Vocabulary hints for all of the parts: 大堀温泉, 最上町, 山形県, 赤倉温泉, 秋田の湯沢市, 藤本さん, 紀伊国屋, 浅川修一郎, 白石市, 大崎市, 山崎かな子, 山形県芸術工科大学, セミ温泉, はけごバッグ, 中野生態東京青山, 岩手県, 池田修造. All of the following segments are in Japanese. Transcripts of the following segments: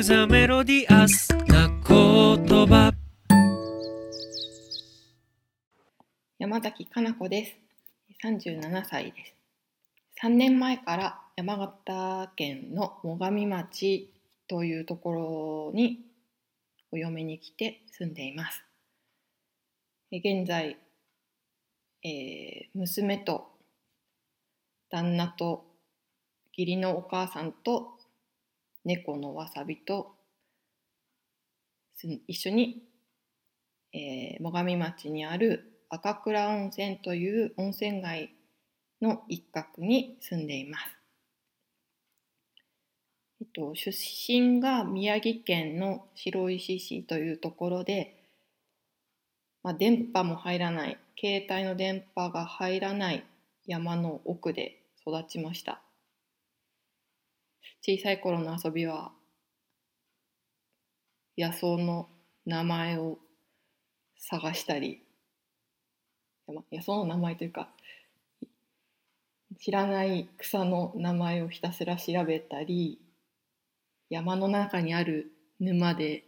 クザメロディアスな言葉。山崎かな子です。37歳です。3年前から山形県の最上町というところにお嫁に来て住んでいます。現在、娘と旦那と義理のお母さんと猫のわさびと一緒に、最上町にある赤倉温泉という温泉街の一角に住んでいます。出身が宮城県の白石市というところで、電波も入らない、携帯の電波が入らない山の奥で育ちました。小さい頃の遊びは野草の名前を探したり、野草の名前というか知らない草の名前をひたすら調べたり、山の中にある沼で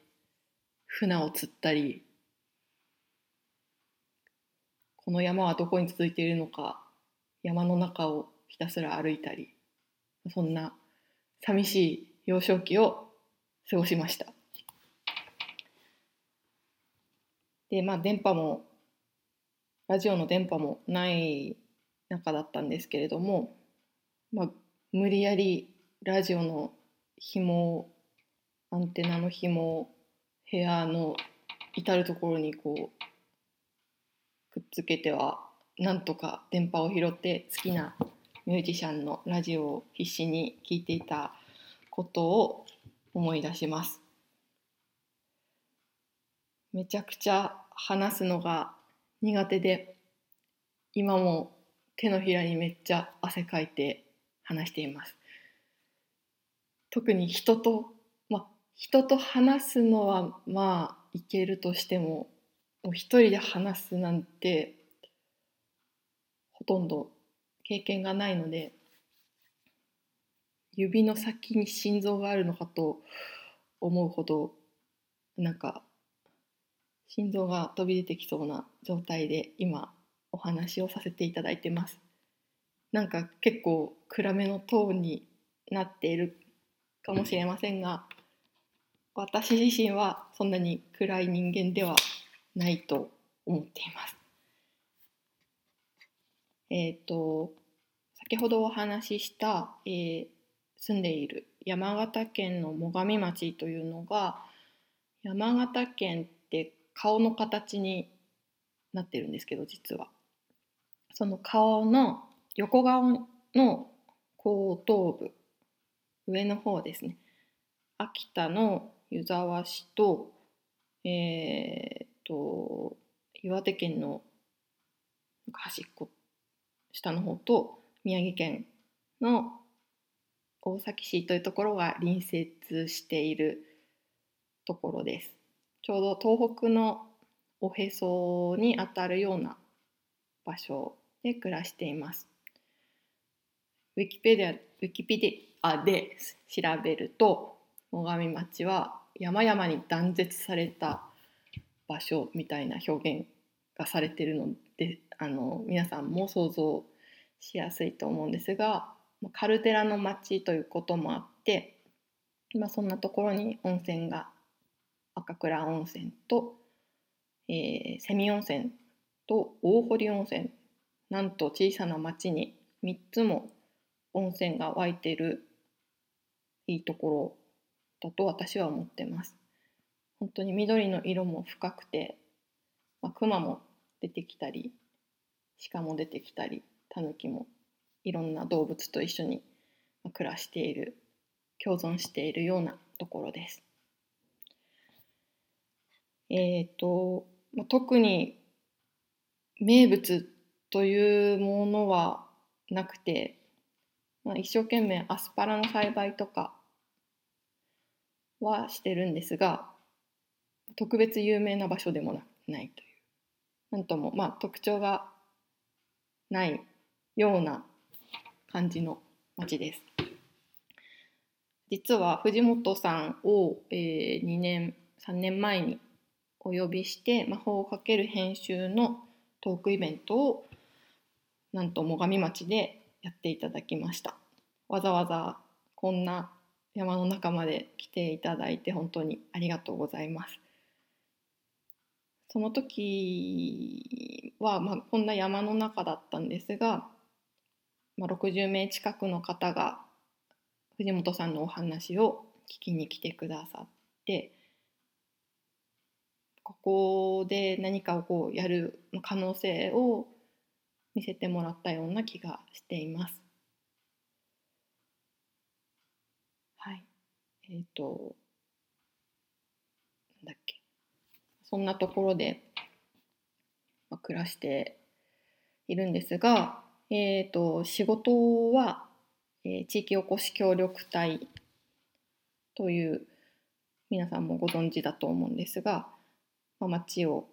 船を釣ったり、この山はどこに続いているのか、山の中をひたすら歩いたり、そんな寂しい幼少期を過ごしました。で、電波もラジオの電波もない中だったんですけれども、無理やりラジオの紐を、アンテナの紐を部屋の至るところにくっつけては、なんとか電波を拾って好きなミュージシャンのラジオを必死に聞いていたことを思い出します。めちゃくちゃ話すのが苦手で、今も手のひらにめっちゃ汗かいて話しています。特に人と話すのはいけるとしても、もう一人で話すなんてほとんど経験がないので、指の先に心臓があるのかと思うほど、心臓が飛び出てきそうな状態で今お話をさせていただいてます。結構暗めのトーンになっているかもしれませんが、私自身はそんなに暗い人間ではないと思っています。先ほどお話しした、住んでいる山形県の最上町というのが、山形県って顔の形になってるんですけど、実はその顔の横顔の後頭部、上の方ですね、秋田の湯沢市と、岩手県の端っこ下の方と宮城県の大崎市というところが隣接しているところです。ちょうど東北のおへそにあたるような場所で暮らしています。ウィキペディアで調べると、最上町は山々に断絶された場所みたいな表現がされているので、皆さんも想像しやすいと思うんですが、カルデラの町ということもあって、そんなところに温泉が、赤倉温泉と、セミ温泉と大堀温泉、なんと小さな町に3つも温泉が湧いているいいところだと私は思ってます。本当に緑の色も深くて、熊も出てきたり、鹿も出てきたり、タヌキもいろんな動物と一緒に暮らしている、共存しているようなところです。特に名物というものはなくて、一生懸命アスパラの栽培とかはしてるんですが、特別有名な場所でもないという、なんとも特徴がないような感じの町です。実は藤本さんを、2年3年前にお呼びして魔法をかける編集のトークイベントをなんと最上町でやっていただきました。わざわざこんな山の中まで来ていただいて本当にありがとうございます。その時は、こんな山の中だったんですが、60名近くの方が藤本さんのお話を聞きに来てくださって、ここで何かをこうやる可能性を見せてもらったような気がしています。はい。そんなところで暮らしているんですが、仕事は、地域おこし協力隊という、皆さんもご存知だと思うんですが、町を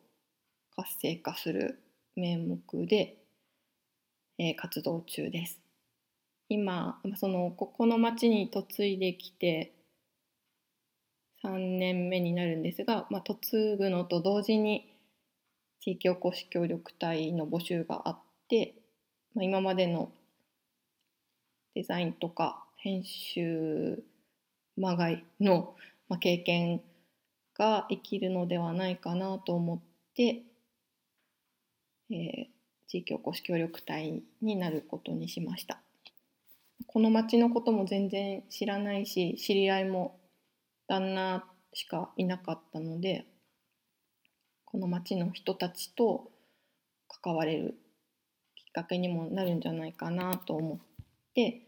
活性化する名目で活動中です。今この町に嫁いできて3年目になるんですが、嫁ぐのと同時に地域おこし協力隊の募集があって、今までのデザインとか編集まがいの経験が生きるのではないかなと思って、地域おこし協力隊になることにしました。この町のことも全然知らないし、知り合いも旦那しかいなかったので、この町の人たちと関われるきっかけにもなるんじゃないかなと思って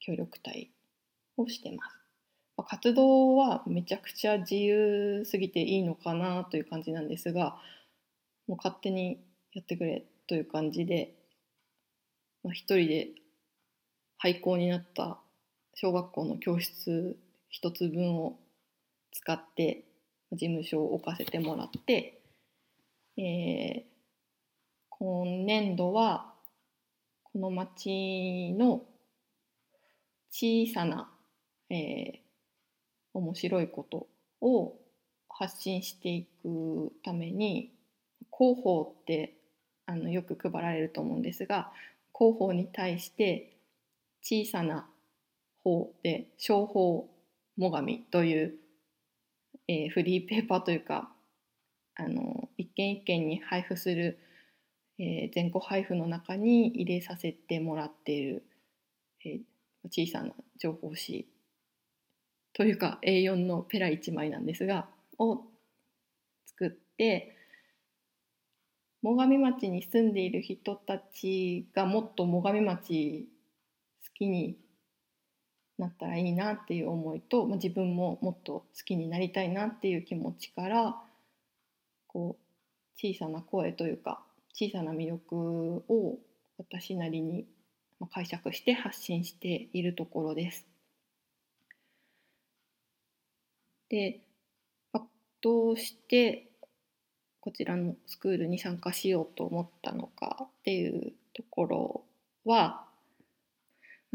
協力隊をしてます。活動はめちゃくちゃ自由すぎていいのかなという感じなんですが、もう勝手にやってくれという感じで、一人で廃校になった小学校の教室一つ分を使って事務所を置かせてもらって、今年度はこの町の小さな、面白いことを発信していくために、広報ってよく配られると思うんですが、広報に対して小さな方で小報もがみという、フリーペーパーというか、一件一件に配布する、全国配布の中に入れさせてもらっている、小さな情報誌というか A4 のペラ1枚なんですがを作って、最上町に住んでいる人たちがもっと最上町好きになったらいいなっていう思いと、自分ももっと好きになりたいなっていう気持ちから、こう小さな声というか小さな魅力を私なりに解釈して発信しているところです。で、どうしてこちらのスクールに参加しようと思ったのかっていうところは、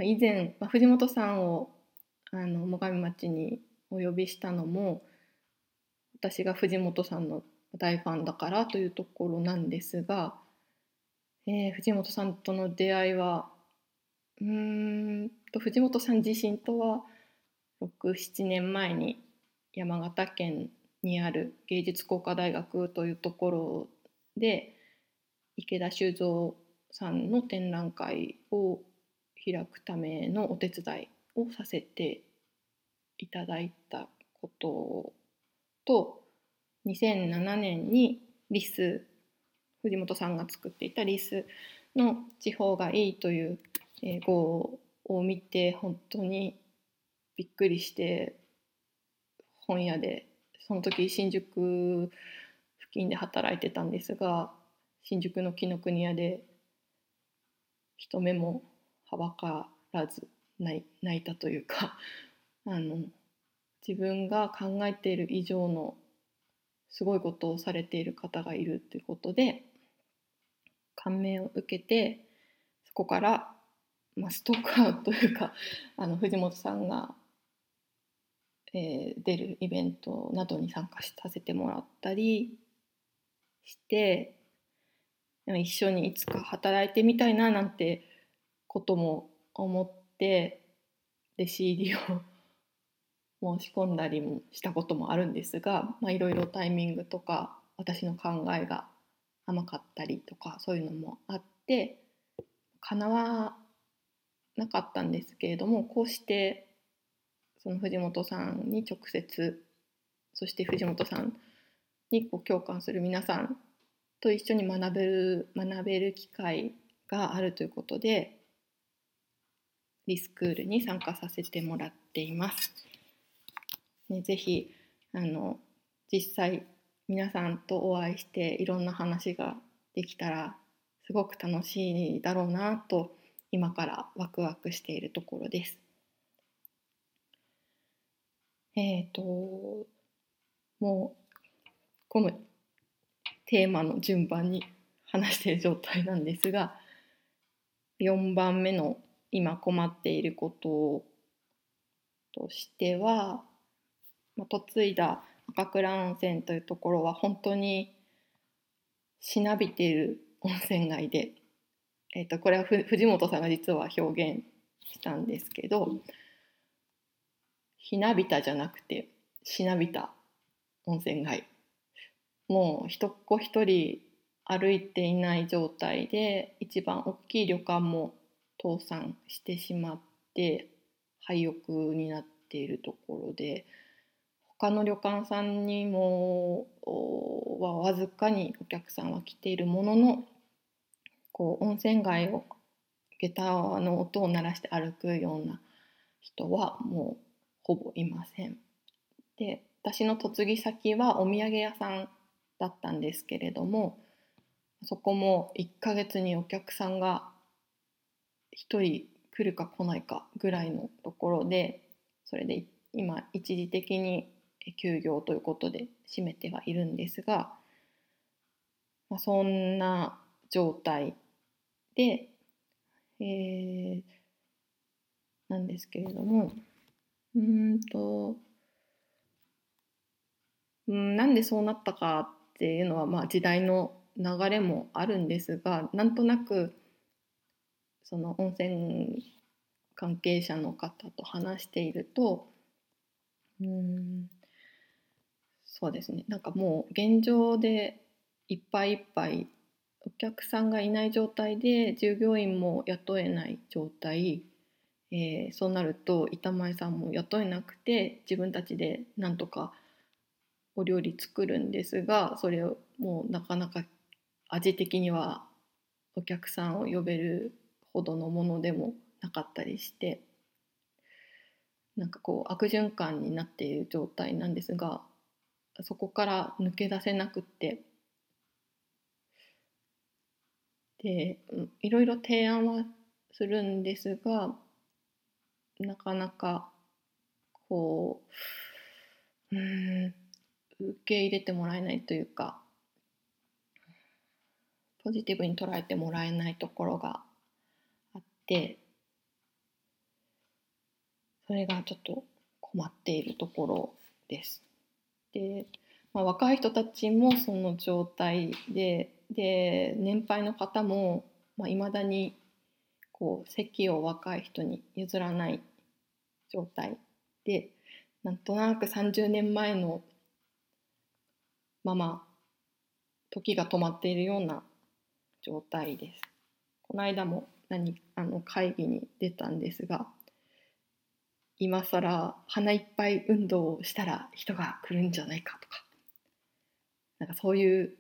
以前藤本さんを最上町にお呼びしたのも、私が藤本さんの大ファンだからというところなんですが、藤本さんとの出会いは藤本さん自身とは 6,7 年前に山形県にある芸術工科大学というところで池田修造さんの展覧会を開くためのお手伝いをさせていただいたことと、2007年にリス、藤本さんが作っていたリスの地方がいいという号を見て、本当にびっくりして、本屋で、その時新宿付近で働いてたんですが、新宿の紀伊国屋で人目もはばからず泣いたというか、自分が考えている以上のすごいことをされている方がいるということで感銘を受けて、そこからストックアウトというか藤本さんが、出るイベントなどに参加させてもらったりして、一緒にいつか働いてみたいななんてことも思って、で CD を申し込んだりもしたこともあるんですが、いろいろタイミングとか私の考えが甘かったりとかそういうのもあって叶わなかったんですけれども、こうしてその藤本さんに直接、そして藤本さんに共感する皆さんと一緒に学べる機会があるということでリスクールに参加させてもらっています、ね、ぜひ実際皆さんとお会いしていろんな話ができたらすごく楽しいだろうなと今からワクワクしているところです。もうこのテーマの順番に話している状態なんですが、4番目の今困っていることとしては、嫁いだ赤倉温泉というところは本当にしなびている温泉街で、これは藤本さんが実は表現したんですけど、ひなびたじゃなくてしなびた温泉街、もう一個一人歩いていない状態で、一番大きい旅館も倒産してしまって廃屋になっているところで、他の旅館さんにもはわずかにお客さんは来ているものの、温泉街を下駄の音を鳴らして歩くような人はもうほぼいません。で、私の嫁ぎ先はお土産屋さんだったんですけれども、そこも1ヶ月にお客さんが1人来るか来ないかぐらいのところで、それで今一時的に休業ということで閉めてはいるんですが、そんな状態で、なんですけれども、なんでそうなったかっていうのは、時代の流れもあるんですが、なんとなくその温泉関係者の方と話していると、そうですね、なんかもう現状でいっぱいいっぱいお客さんがいない状態で従業員も雇えない状態、そうなると板前さんも雇えなくて、自分たちでなんとかお料理作るんですが、それをもうなかなか味的にはお客さんを呼べるほどのものでもなかったりして、なんか悪循環になっている状態なんですが、そこから抜け出せなくって、でいろいろ提案はするんですが、なかなか受け入れてもらえないというか、ポジティブに捉えてもらえないところがあって、それがちょっと困っているところです。で、若い人たちもその状態で、年配の方もいまだに席を若い人に譲らない状態で、なんとなく30年前のまま時が止まっているような状態です。この間も会議に出たんですが、今更鼻いっぱい運動をしたら人が来るんじゃないかとか、なんかそういう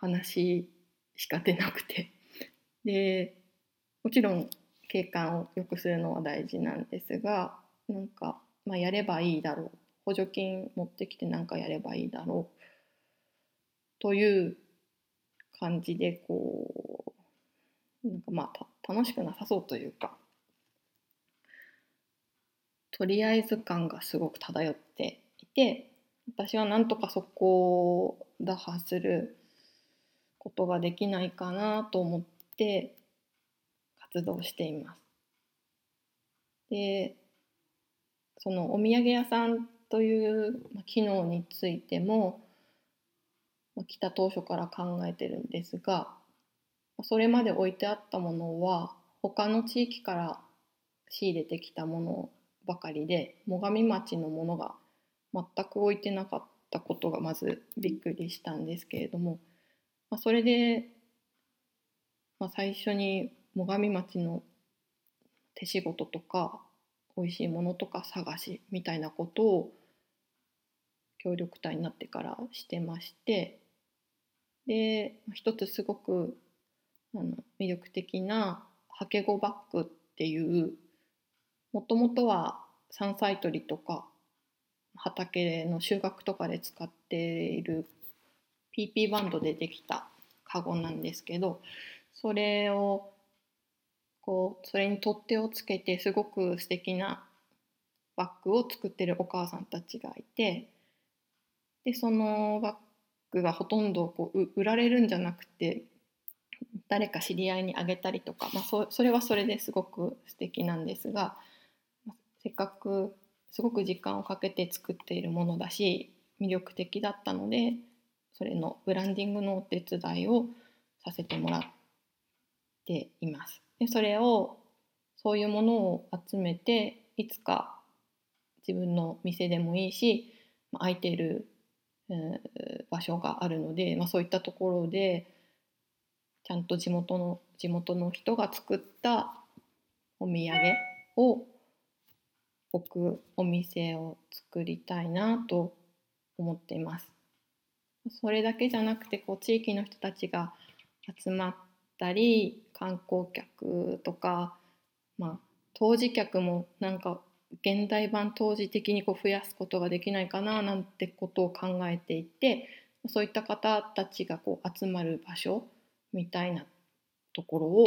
話しか出なくて、でもちろん景観を良くするのは大事なんですが、なんか、やればいいだろう、補助金持ってきてなんかやればいいだろうという感じで、なんか楽しくなさそうというか、とりあえず感がすごく漂っていて、私はなんとかそこを打破することができないかなと思って活動しています。で、そのお土産屋さんという機能についても来た当初から考えてるんですが、それまで置いてあったものは他の地域から仕入れてきたものばかりで、最上町のものが全く置いてなかったことがまずびっくりしたんですけれども、それで最初に最上町の手仕事とか美味しいものとか探しみたいなことを協力隊になってからしてまして、で一つすごく魅力的なはけごバッグっていう、もともとは山菜採りとか畑の収穫とかで使っている PP バンドでできたカゴなんですけど、それをそれに取っ手をつけてすごく素敵なバッグを作ってるお母さんたちがいて、でそのバッグがほとんど売られるんじゃなくて誰か知り合いにあげたりとか、それはそれですごく素敵なんですが、せっかくすごく時間をかけて作っているものだし魅力的だったので、それのブランディングのお手伝いをさせてもらっています。でそれを、そういうものを集めていつか自分の店でもいいし空いている場所があるので、そういったところでちゃんと地元の人が作ったお土産を置くお店を作りたいなと思っています。それだけじゃなくて地域の人たちが集まったり、観光客とか、当時客も現代版当時的に増やすことができないかななんてことを考えていて、そういった方たちが集まる場所みたいなところを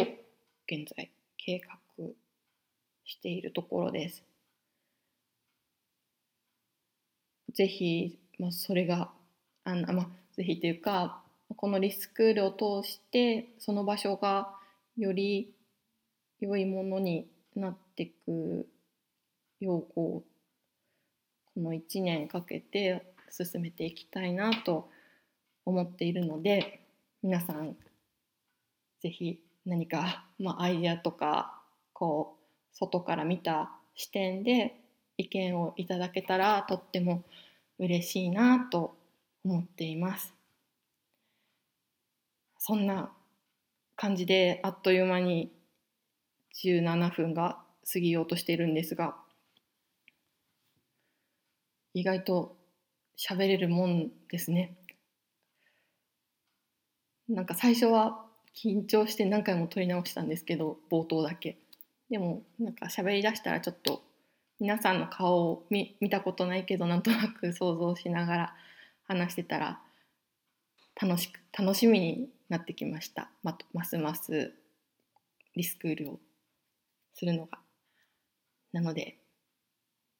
現在計画しているところです。ぜひ、それがぜひというか、このリスクールを通してその場所がより良いものになっていくよう、この1年かけて進めていきたいなと思っているので、皆さんぜひ何か、アイデアとか外から見た視点で意見をいただけたらとっても嬉しいなと思っています。そんな感じであっという間に17分が過ぎようとしているんですが、意外と喋れるもんですね。最初は緊張して何回も撮り直したんですけど、冒頭だけ。でも喋りだしたらちょっと皆さんの顔を 見たことないけどなんとなく想像しながら話してたら楽しみになってきました。ますますリスクールをするのが。なので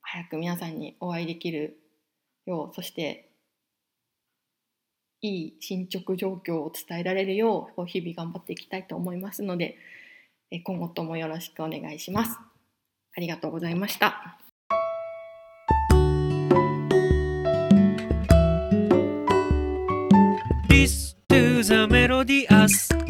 早く皆さんにお会いできるよう、そしていい進捗状況を伝えられるよう日々頑張っていきたいと思いますので、今後ともよろしくお願いします。ありがとうございました。This to the melody as